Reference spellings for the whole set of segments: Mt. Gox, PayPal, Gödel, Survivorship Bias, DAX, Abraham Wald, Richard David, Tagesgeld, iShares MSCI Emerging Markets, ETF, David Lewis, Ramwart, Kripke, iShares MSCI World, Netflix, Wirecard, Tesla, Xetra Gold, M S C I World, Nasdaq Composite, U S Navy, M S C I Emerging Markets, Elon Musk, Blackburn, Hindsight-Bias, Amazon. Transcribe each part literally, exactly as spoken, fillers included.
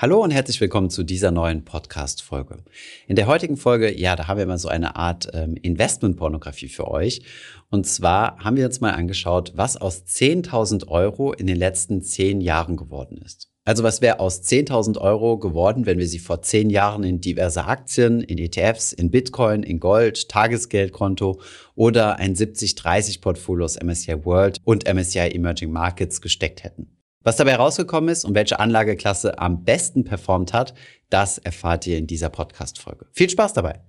Hallo und herzlich willkommen zu dieser neuen Podcast-Folge. In der heutigen Folge, ja, da haben wir mal so eine Art ähm, Investmentpornografie für euch. Und zwar haben wir uns mal angeschaut, was aus zehntausend Euro in den letzten zehn Jahren geworden ist. Also was wäre aus zehntausend Euro geworden, wenn wir sie vor zehn Jahren in diverse Aktien, in E T Fs, in Bitcoin, in Gold, Tagesgeldkonto oder ein siebzig dreißig Portfolio aus M S C I World und M S C I Emerging Markets gesteckt hätten? Was dabei rausgekommen ist und welche Anlageklasse am besten performt hat, das erfahrt ihr in dieser Podcast-Folge. Viel Spaß dabei!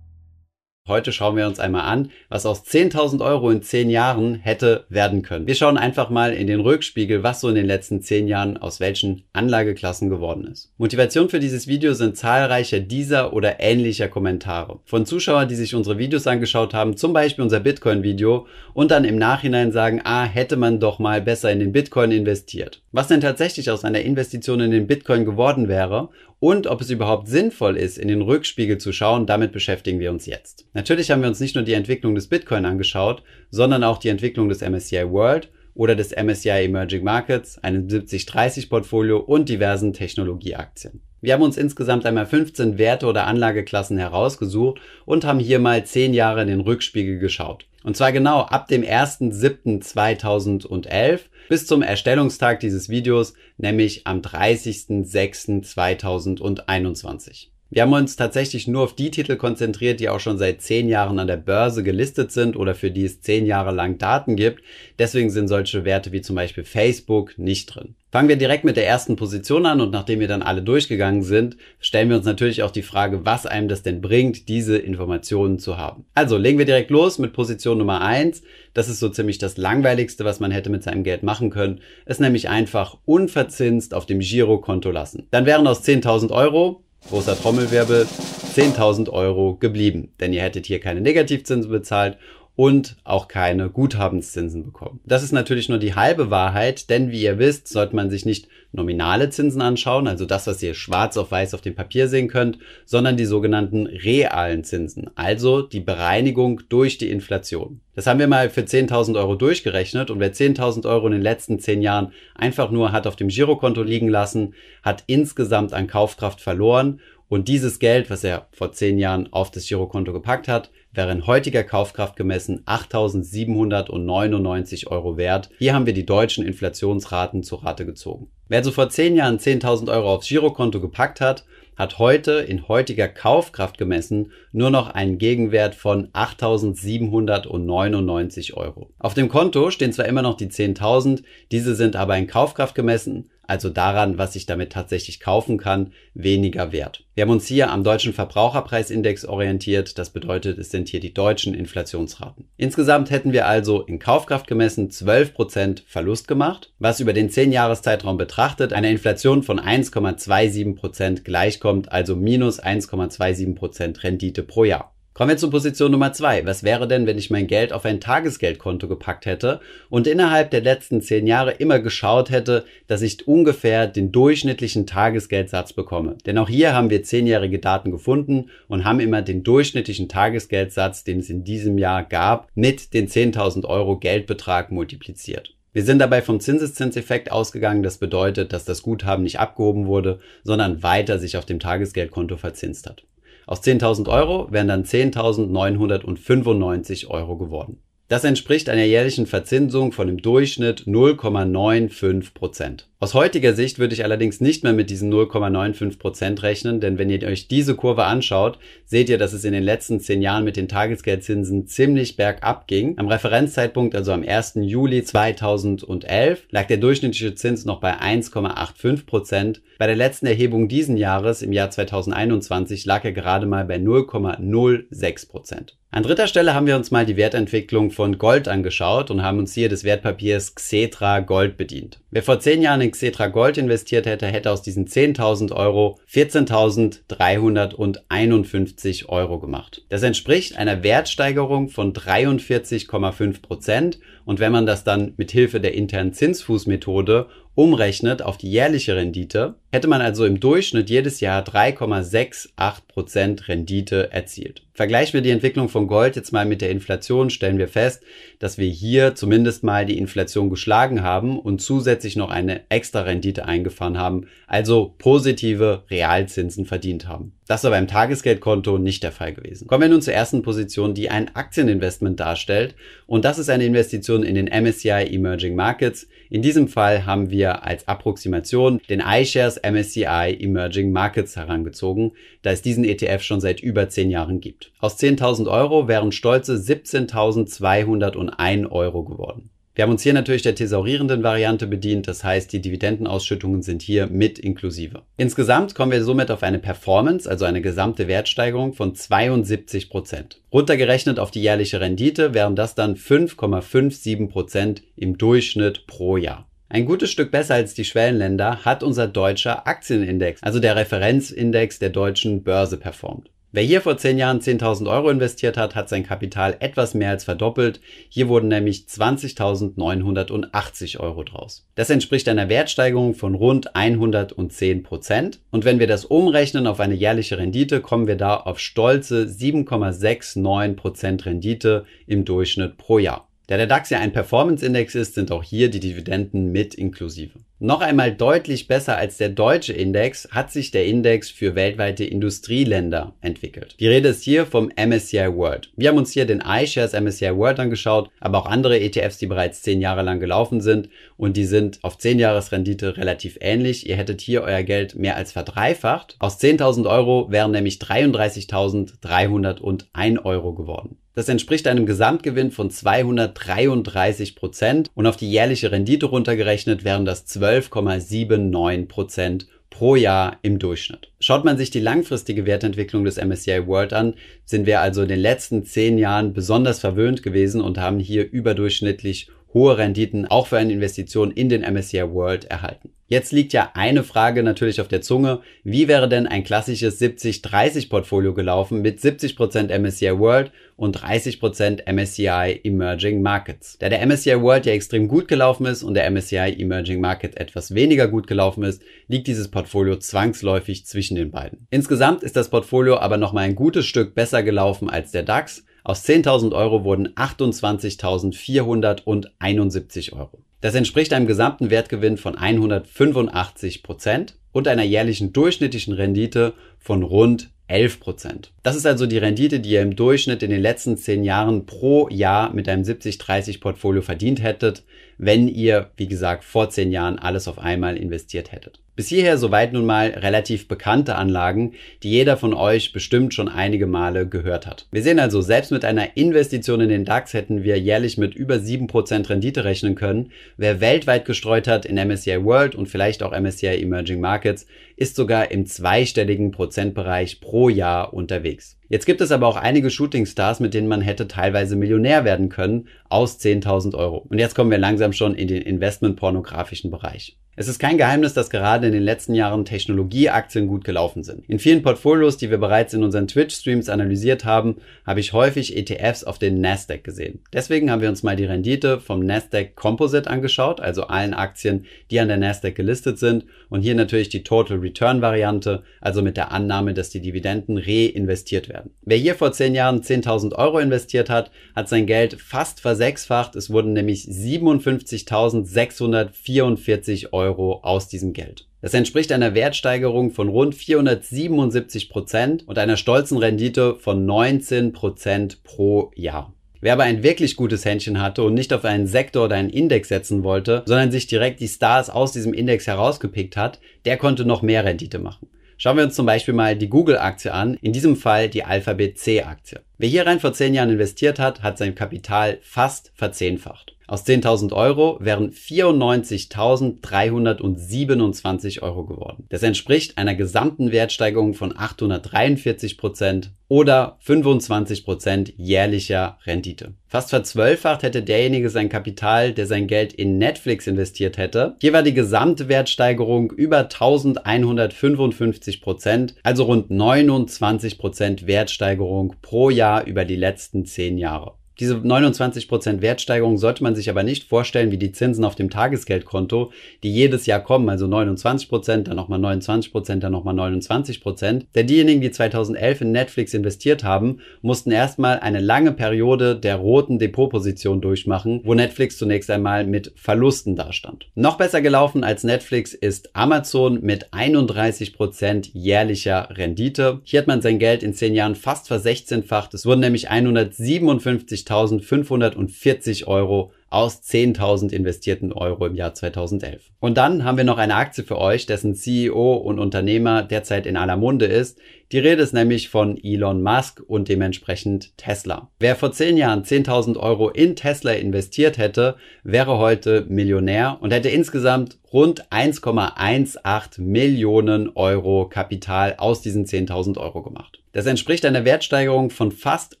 Heute schauen wir uns einmal an, was aus zehntausend Euro in zehn Jahren hätte werden können. Wir schauen einfach mal in den Rückspiegel, was so in den letzten zehn Jahren aus welchen Anlageklassen geworden ist. Motivation für dieses Video sind zahlreiche dieser oder ähnlicher Kommentare von Zuschauern, die sich unsere Videos angeschaut haben, zum Beispiel unser Bitcoin-Video, und dann im Nachhinein sagen, ah, hätte man doch mal besser in den Bitcoin investiert. Was denn tatsächlich aus einer Investition in den Bitcoin geworden wäre und ob es überhaupt sinnvoll ist, in den Rückspiegel zu schauen, damit beschäftigen wir uns jetzt. Natürlich haben wir uns nicht nur die Entwicklung des Bitcoin angeschaut, sondern auch die Entwicklung des M S C I World oder des M S C I Emerging Markets, einem siebzig dreißig Portfolio und diversen Technologieaktien. Wir haben uns insgesamt einmal fünfzehn Werte oder Anlageklassen herausgesucht und haben hier mal zehn Jahre in den Rückspiegel geschaut. Und zwar genau ab dem ersten siebten zweitausendelf bis zum Erstellungstag dieses Videos, nämlich am dreißigsten sechsten zweitausendeinundzwanzig. Wir haben uns tatsächlich nur auf die Titel konzentriert, die auch schon seit zehn Jahren an der Börse gelistet sind oder für die es zehn Jahre lang Daten gibt. Deswegen sind solche Werte wie zum Beispiel Facebook nicht drin. Fangen wir direkt mit der ersten Position an, und nachdem wir dann alle durchgegangen sind, stellen wir uns natürlich auch die Frage, was einem das denn bringt, diese Informationen zu haben. Also legen wir direkt los mit Position Nummer eins. Das ist so ziemlich das Langweiligste, was man hätte mit seinem Geld machen können. Es nämlich einfach unverzinst auf dem Girokonto lassen. Dann wären aus zehntausend Euro... großer Trommelwirbel, zehntausend Euro geblieben, denn ihr hättet hier keine Negativzinsen bezahlt und auch keine Guthabenszinsen bekommen. Das ist natürlich nur die halbe Wahrheit, denn wie ihr wisst, sollte man sich nicht nominale Zinsen anschauen, also das, was ihr schwarz auf weiß auf dem Papier sehen könnt, sondern die sogenannten realen Zinsen, also die Bereinigung durch die Inflation. Das haben wir mal für zehntausend Euro durchgerechnet, und wer zehntausend Euro in den letzten zehn Jahren einfach nur hat auf dem Girokonto liegen lassen, hat insgesamt an Kaufkraft verloren, und dieses Geld, was er vor zehn Jahren auf das Girokonto gepackt hat, wäre in heutiger Kaufkraft gemessen achttausendsiebenhundertneunundneunzig Euro wert. Hier haben wir die deutschen Inflationsraten zu Rate gezogen. Wer also vor zehn Jahren zehntausend Euro aufs Girokonto gepackt hat, hat heute in heutiger Kaufkraft gemessen nur noch einen Gegenwert von achttausendsiebenhundertneunundneunzig Euro. Auf dem Konto stehen zwar immer noch die zehntausend, diese sind aber in Kaufkraft gemessen, also daran, was ich damit tatsächlich kaufen kann, weniger wert. Wir haben uns hier am deutschen Verbraucherpreisindex orientiert. Das bedeutet, es sind hier die deutschen Inflationsraten. Insgesamt hätten wir also in Kaufkraft gemessen zwölf Prozent Verlust gemacht, was über den zehn Jahres Zeitraum betrachtet einer Inflation von eins Komma siebenundzwanzig Prozent gleichkommt, also minus eins Komma siebenundzwanzig Prozent Rendite pro Jahr. Kommen wir zur Position Nummer zwei. Was wäre denn, wenn ich mein Geld auf ein Tagesgeldkonto gepackt hätte und innerhalb der letzten zehn Jahre immer geschaut hätte, dass ich ungefähr den durchschnittlichen Tagesgeldsatz bekomme? Denn auch hier haben wir zehnjährige Daten gefunden und haben immer den durchschnittlichen Tagesgeldsatz, den es in diesem Jahr gab, mit den zehntausend Euro Geldbetrag multipliziert. Wir sind dabei vom Zinseszinseffekt ausgegangen. Das bedeutet, dass das Guthaben nicht abgehoben wurde, sondern weiter sich auf dem Tagesgeldkonto verzinst hat. Aus zehntausend Euro wären dann zehntausendneunhundertfünfundneunzig Euro geworden. Das entspricht einer jährlichen Verzinsung von im Durchschnitt null Komma fünfundneunzig Prozent. Aus heutiger Sicht würde ich allerdings nicht mehr mit diesen null Komma fünfundneunzig Prozent rechnen, denn wenn ihr euch diese Kurve anschaut, seht ihr, dass es in den letzten zehn Jahren mit den Tagesgeldzinsen ziemlich bergab ging. Am Referenzzeitpunkt, also am ersten Juli zweitausendelf, lag der durchschnittliche Zins noch bei eins Komma fünfundachtzig Prozent. Bei der letzten Erhebung diesen Jahres, im Jahr zweitausendeinundzwanzig, lag er gerade mal bei null Komma null sechs Prozent. An dritter Stelle haben wir uns mal die Wertentwicklung von Gold angeschaut und haben uns hier des Wertpapiers Xetra Gold bedient. Wer vor zehn Jahren in Xetra Gold investiert hätte, hätte aus diesen zehntausend Euro vierzehntausenddreihunderteinundfünfzig Euro gemacht. Das entspricht einer Wertsteigerung von dreiundvierzig Komma fünf Prozent Und wenn man das dann mit Hilfe der internen Zinsfußmethode umrechnet auf die jährliche Rendite, hätte man also im Durchschnitt jedes Jahr drei Komma acht sechs Prozent Rendite erzielt. Vergleichen wir die Entwicklung von Gold jetzt mal mit der Inflation, stellen wir fest, dass wir hier zumindest mal die Inflation geschlagen haben und zusätzlich noch eine extra Rendite eingefahren haben, also positive Realzinsen verdient haben. Das ist aber im Tagesgeldkonto nicht der Fall gewesen. Kommen wir nun zur ersten Position, die ein Aktieninvestment darstellt, und das ist eine Investition in den M S C I Emerging Markets. In diesem Fall haben wir als Approximation den iShares M S C I Emerging Markets herangezogen, da es diesen E T F schon seit über zehn Jahren gibt. Aus zehntausend Euro wären stolze siebzehntausendzweihunderteins Euro geworden. Wir haben uns hier natürlich der thesaurierenden Variante bedient, das heißt, die Dividendenausschüttungen sind hier mit inklusive. Insgesamt kommen wir somit auf eine Performance, also eine gesamte Wertsteigerung von zweiundsiebzig Prozent. Runtergerechnet auf die jährliche Rendite wären das dann fünf Komma fünf sieben Prozent im Durchschnitt pro Jahr. Ein gutes Stück besser als die Schwellenländer hat unser deutscher Aktienindex, also der Referenzindex der deutschen Börse, performt. Wer hier vor zehn Jahren zehntausend Euro investiert hat, hat sein Kapital etwas mehr als verdoppelt. Hier wurden nämlich zwanzigtausendneunhundertachtzig Euro draus. Das entspricht einer Wertsteigerung von rund hundertzehn Prozent. Und wenn wir das umrechnen auf eine jährliche Rendite, kommen wir da auf stolze sieben Komma neunundsechzig Prozent Rendite im Durchschnitt pro Jahr. Da der DAX ja ein Performance-Index ist, sind auch hier die Dividenden mit inklusive. Noch einmal deutlich besser als der deutsche Index hat sich der Index für weltweite Industrieländer entwickelt. Die Rede ist hier vom M S C I World. Wir haben uns hier den iShares M S C I World angeschaut, aber auch andere E T Fs, die bereits zehn Jahre lang gelaufen sind, und die sind auf zehn Jahresrendite relativ ähnlich. Ihr hättet hier euer Geld mehr als verdreifacht. Aus zehntausend Euro wären nämlich dreiunddreißigtausenddreihunderteins Euro geworden. Das entspricht einem Gesamtgewinn von zweihundertdreiunddreißig Prozent und auf die jährliche Rendite runtergerechnet wären das zwölf Komma neunundsiebzig Prozent pro Jahr im Durchschnitt. Schaut man sich die langfristige Wertentwicklung des M S C I World an, sind wir also in den letzten zehn Jahren besonders verwöhnt gewesen und haben hier überdurchschnittlich hohe Renditen auch für eine Investition in den M S C I World erhalten. Jetzt liegt ja eine Frage natürlich auf der Zunge: Wie wäre denn ein klassisches siebzig dreißig Portfolio gelaufen mit siebzig Prozent M S C I World und dreißig Prozent M S C I Emerging Markets? Da der M S C I World ja extrem gut gelaufen ist und der M S C I Emerging Markets etwas weniger gut gelaufen ist, liegt dieses Portfolio zwangsläufig zwischen den beiden. Insgesamt ist das Portfolio aber nochmal ein gutes Stück besser gelaufen als der DAX. Aus zehntausend Euro wurden achtundzwanzigtausendvierhunderteinundsiebzig Euro. Das entspricht einem gesamten Wertgewinn von hundertfünfundachtzig Prozent und einer jährlichen durchschnittlichen Rendite von rund elf Prozent. Das ist also die Rendite, die ihr im Durchschnitt in den letzten zehn Jahren pro Jahr mit einem siebzig dreißig Portfolio verdient hättet, wenn ihr, wie gesagt, vor zehn Jahren alles auf einmal investiert hättet. Bis hierher soweit nun mal relativ bekannte Anlagen, die jeder von euch bestimmt schon einige Male gehört hat. Wir sehen also, selbst mit einer Investition in den DAX hätten wir jährlich mit über sieben Prozent Rendite rechnen können. Wer weltweit gestreut hat in M S C I World und vielleicht auch M S C I Emerging Markets, ist sogar im zweistelligen Prozentbereich pro Jahr unterwegs. Jetzt gibt es aber auch einige Shootingstars, mit denen man hätte teilweise Millionär werden können, aus zehntausend Euro. Und jetzt kommen wir langsam schon in den investmentpornografischen Bereich. Es ist kein Geheimnis, dass gerade in den letzten Jahren Technologieaktien gut gelaufen sind. In vielen Portfolios, die wir bereits in unseren Twitch-Streams analysiert haben, habe ich häufig E T Fs auf den Nasdaq gesehen. Deswegen haben wir uns mal die Rendite vom Nasdaq Composite angeschaut, also allen Aktien, die an der Nasdaq gelistet sind, und hier natürlich die Total Return Variante, also mit der Annahme, dass die Dividenden reinvestiert werden. Wer hier vor zehn Jahren zehntausend Euro investiert hat, hat sein Geld fast versechsfacht. Es wurden nämlich siebenundfünfzigtausendsechshundertvierundvierzig Euro aus diesem Geld. Das entspricht einer Wertsteigerung von rund vierhundertsiebenundsiebzig Prozent und einer stolzen Rendite von neunzehn Prozent pro Jahr. Wer aber ein wirklich gutes Händchen hatte und nicht auf einen Sektor oder einen Index setzen wollte, sondern sich direkt die Stars aus diesem Index herausgepickt hat, der konnte noch mehr Rendite machen. Schauen wir uns zum Beispiel mal die Google-Aktie an, in diesem Fall die Alphabet C-Aktie. Wer hier rein vor zehn Jahren investiert hat, hat sein Kapital fast verzehnfacht. Aus zehntausend Euro wären vierundneunzigtausenddreihundertsiebenundzwanzig Euro geworden. Das entspricht einer gesamten Wertsteigerung von achthundertdreiundvierzig Prozent oder fünfundzwanzig Prozent jährlicher Rendite. Fast verzwölffacht hätte derjenige sein Kapital, der sein Geld in Netflix investiert hätte. Hier war die gesamte Wertsteigerung über eintausendeinhundertfünfundfünfzig Prozent, also rund neunundzwanzig Prozent Wertsteigerung pro Jahr über die letzten zehn Jahre. Diese neunundzwanzig Prozent Wertsteigerung sollte man sich aber nicht vorstellen wie die Zinsen auf dem Tagesgeldkonto, die jedes Jahr kommen, also neunundzwanzig Prozent, dann nochmal neunundzwanzig Prozent, dann nochmal neunundzwanzig Prozent. Denn diejenigen, die zweitausendelf in Netflix investiert haben, mussten erstmal eine lange Periode der roten Depotposition durchmachen, wo Netflix zunächst einmal mit Verlusten dastand. Noch besser gelaufen als Netflix ist Amazon mit einunddreißig Prozent jährlicher Rendite. Hier hat man sein Geld in zehn Jahren fast versechzehnfacht. Es wurden nämlich hundertsiebenundfünfzig tausendfünfhundertvierzig Euro aus zehntausend investierten Euro im Jahr zweitausendelf. Und dann haben wir noch eine Aktie für euch, dessen C E O und Unternehmer derzeit in aller Munde ist. Die Rede ist nämlich von Elon Musk und dementsprechend Tesla. Wer vor zehn Jahren zehntausend Euro in Tesla investiert hätte, wäre heute Millionär und hätte insgesamt rund eins Komma achtzehn Millionen Euro Kapital aus diesen zehntausend Euro gemacht. Das entspricht einer Wertsteigerung von fast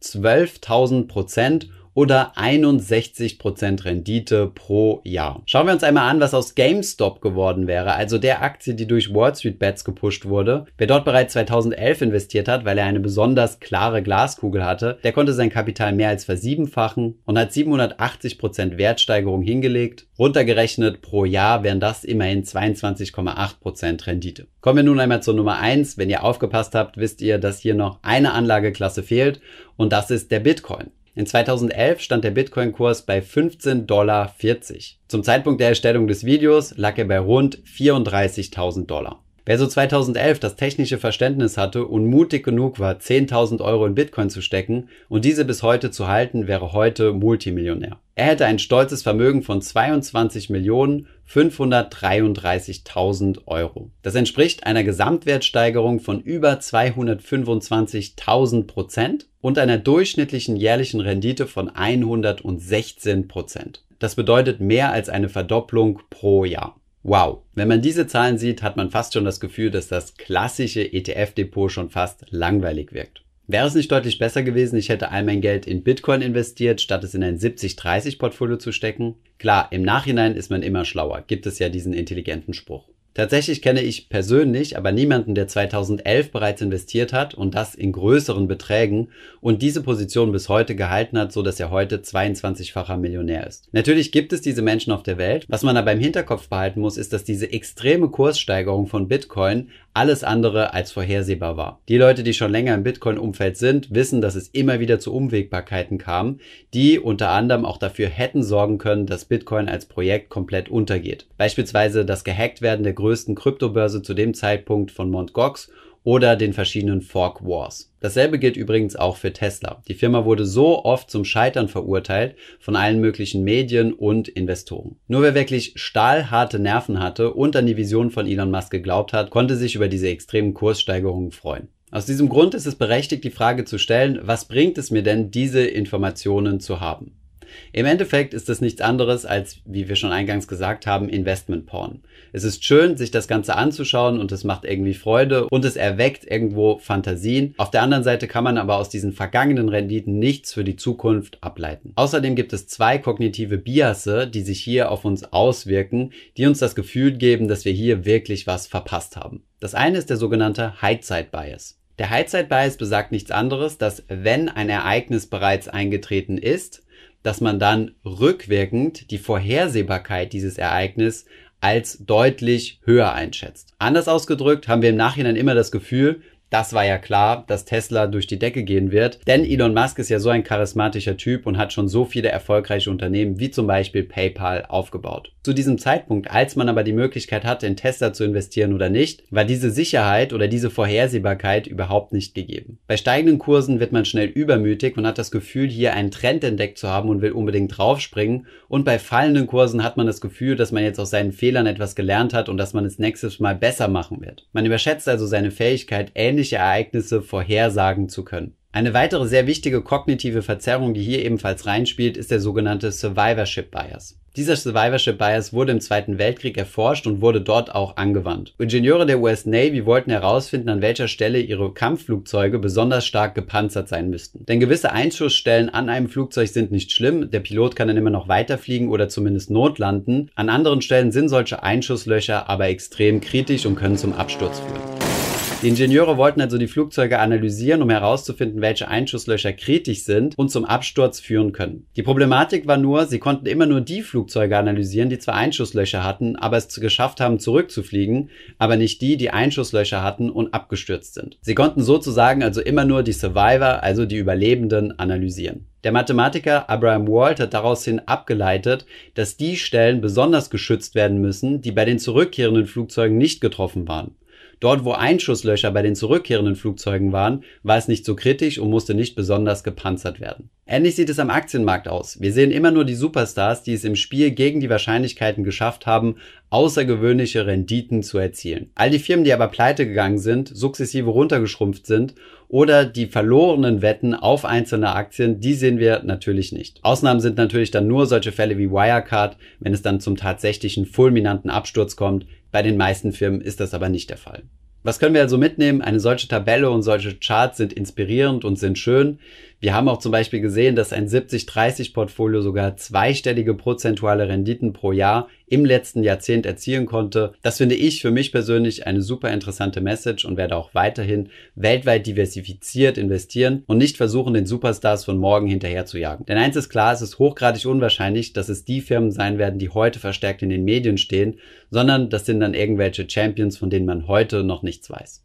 zwölftausend Prozent oder einundsechzig Prozent Rendite pro Jahr. Schauen wir uns einmal an, was aus GameStop geworden wäre, also der Aktie, die durch Wall Street Bets gepusht wurde. Wer dort bereits zweitausendelf investiert hat, weil er eine besonders klare Glaskugel hatte, der konnte sein Kapital mehr als versiebenfachen und hat siebenhundertachtzig Prozent Wertsteigerung hingelegt. Runtergerechnet pro Jahr wären das immerhin zweiundzwanzig Komma acht Prozent Rendite. Kommen wir nun einmal zur Nummer eins. Wenn ihr aufgepasst habt, wisst ihr, dass hier noch eine Anlageklasse fehlt und das ist der Bitcoin. In zweitausendelf stand der Bitcoin-Kurs bei fünfzehn Komma vierzig Dollar. Zum Zeitpunkt der Erstellung des Videos lag er bei rund vierunddreißigtausend Dollar. Wer so zweitausendelf das technische Verständnis hatte und mutig genug war, zehntausend Euro in Bitcoin zu stecken und diese bis heute zu halten, wäre heute Multimillionär. Er hätte ein stolzes Vermögen von zweiundzwanzig Millionen fünfhundertdreiunddreißigtausend Euro. Das entspricht einer Gesamtwertsteigerung von über zweihundertfünfundzwanzigtausend Prozent und einer durchschnittlichen jährlichen Rendite von hundertsechzehn Prozent. Das bedeutet mehr als eine Verdopplung pro Jahr. Wow, wenn man diese Zahlen sieht, hat man fast schon das Gefühl, dass das klassische E T F-Depot schon fast langweilig wirkt. Wäre es nicht deutlich besser gewesen, ich hätte all mein Geld in Bitcoin investiert, statt es in ein siebzig dreißig Portfolio zu stecken? Klar, im Nachhinein ist man immer schlauer, gibt es ja diesen intelligenten Spruch. Tatsächlich kenne ich persönlich aber niemanden, der zweitausendelf bereits investiert hat und das in größeren Beträgen und diese Position bis heute gehalten hat, so dass er heute zweiundzwanzigfacher Millionär ist. Natürlich gibt es diese Menschen auf der Welt. Was man aber im Hinterkopf behalten muss, ist, dass diese extreme Kurssteigerung von Bitcoin alles andere als vorhersehbar war. Die Leute, die schon länger im Bitcoin-Umfeld sind, wissen, dass es immer wieder zu Unwägbarkeiten kam, die unter anderem auch dafür hätten sorgen können, dass Bitcoin als Projekt komplett untergeht. Beispielsweise das gehackt werden der größten Kryptobörse zu dem Zeitpunkt von Mount Gox oder den verschiedenen Fork Wars. Dasselbe gilt übrigens auch für Tesla. Die Firma wurde so oft zum Scheitern verurteilt von allen möglichen Medien und Investoren. Nur wer wirklich stahlharte Nerven hatte und an die Vision von Elon Musk geglaubt hat, konnte sich über diese extremen Kurssteigerungen freuen. Aus diesem Grund ist es berechtigt, die Frage zu stellen, was bringt es mir denn, diese Informationen zu haben? Im Endeffekt ist es nichts anderes als, wie wir schon eingangs gesagt haben, Investment-Porn. Es ist schön, sich das Ganze anzuschauen und es macht irgendwie Freude und es erweckt irgendwo Fantasien. Auf der anderen Seite kann man aber aus diesen vergangenen Renditen nichts für die Zukunft ableiten. Außerdem gibt es zwei kognitive Biase, die sich hier auf uns auswirken, die uns das Gefühl geben, dass wir hier wirklich was verpasst haben. Das eine ist der sogenannte Hindsight-Bias. Der Hindsight-Bias besagt nichts anderes, dass wenn ein Ereignis bereits eingetreten ist, dass man dann rückwirkend die Vorhersehbarkeit dieses Ereignisses als deutlich höher einschätzt. Anders ausgedrückt haben wir im Nachhinein immer das Gefühl, das war ja klar, dass Tesla durch die Decke gehen wird, denn Elon Musk ist ja so ein charismatischer Typ und hat schon so viele erfolgreiche Unternehmen wie zum Beispiel PayPal aufgebaut. Zu diesem Zeitpunkt, als man aber die Möglichkeit hatte, in Tesla zu investieren oder nicht, war diese Sicherheit oder diese Vorhersehbarkeit überhaupt nicht gegeben. Bei steigenden Kursen wird man schnell übermütig und hat das Gefühl, hier einen Trend entdeckt zu haben und will unbedingt draufspringen, und bei fallenden Kursen hat man das Gefühl, dass man jetzt aus seinen Fehlern etwas gelernt hat und dass man es nächstes Mal besser machen wird. Man überschätzt also seine Fähigkeit, ähnlich Ereignisse vorhersagen zu können. Eine weitere sehr wichtige kognitive Verzerrung, die hier ebenfalls reinspielt, ist der sogenannte Survivorship Bias. Dieser Survivorship Bias wurde im Zweiten Weltkrieg erforscht und wurde dort auch angewandt. Ingenieure der U S Navy wollten herausfinden, an welcher Stelle ihre Kampfflugzeuge besonders stark gepanzert sein müssten. Denn gewisse Einschussstellen an einem Flugzeug sind nicht schlimm, der Pilot kann dann immer noch weiterfliegen oder zumindest notlanden. An anderen Stellen sind solche Einschusslöcher aber extrem kritisch und können zum Absturz führen. Die Ingenieure wollten also die Flugzeuge analysieren, um herauszufinden, welche Einschusslöcher kritisch sind und zum Absturz führen können. Die Problematik war nur, sie konnten immer nur die Flugzeuge analysieren, die zwar Einschusslöcher hatten, aber es geschafft haben, zurückzufliegen, aber nicht die, die Einschusslöcher hatten und abgestürzt sind. Sie konnten sozusagen also immer nur die Survivor, also die Überlebenden, analysieren. Der Mathematiker Abraham Wald hat daraushin abgeleitet, dass die Stellen besonders geschützt werden müssen, die bei den zurückkehrenden Flugzeugen nicht getroffen waren. Dort, wo Einschusslöcher bei den zurückkehrenden Flugzeugen waren, war es nicht so kritisch und musste nicht besonders gepanzert werden. Ähnlich sieht es am Aktienmarkt aus. Wir sehen immer nur die Superstars, die es im Spiel gegen die Wahrscheinlichkeiten geschafft haben, außergewöhnliche Renditen zu erzielen. All die Firmen, die aber pleite gegangen sind, sukzessive runtergeschrumpft sind oder die verlorenen Wetten auf einzelne Aktien, die sehen wir natürlich nicht. Ausnahmen sind natürlich dann nur solche Fälle wie Wirecard, wenn es dann zum tatsächlichen fulminanten Absturz kommt. Bei den meisten Firmen ist das aber nicht der Fall. Was können wir also mitnehmen? Eine solche Tabelle und solche Charts sind inspirierend und sind schön. Wir haben auch zum Beispiel gesehen, dass ein siebzig dreißig Portfolio sogar zweistellige prozentuale Renditen pro Jahr im letzten Jahrzehnt erzielen konnte. Das finde ich für mich persönlich eine super interessante Message und werde auch weiterhin weltweit diversifiziert investieren und nicht versuchen, den Superstars von morgen hinterher zu jagen. Denn eins ist klar, es ist hochgradig unwahrscheinlich, dass es die Firmen sein werden, die heute verstärkt in den Medien stehen, sondern das sind dann irgendwelche Champions, von denen man heute noch nichts weiß.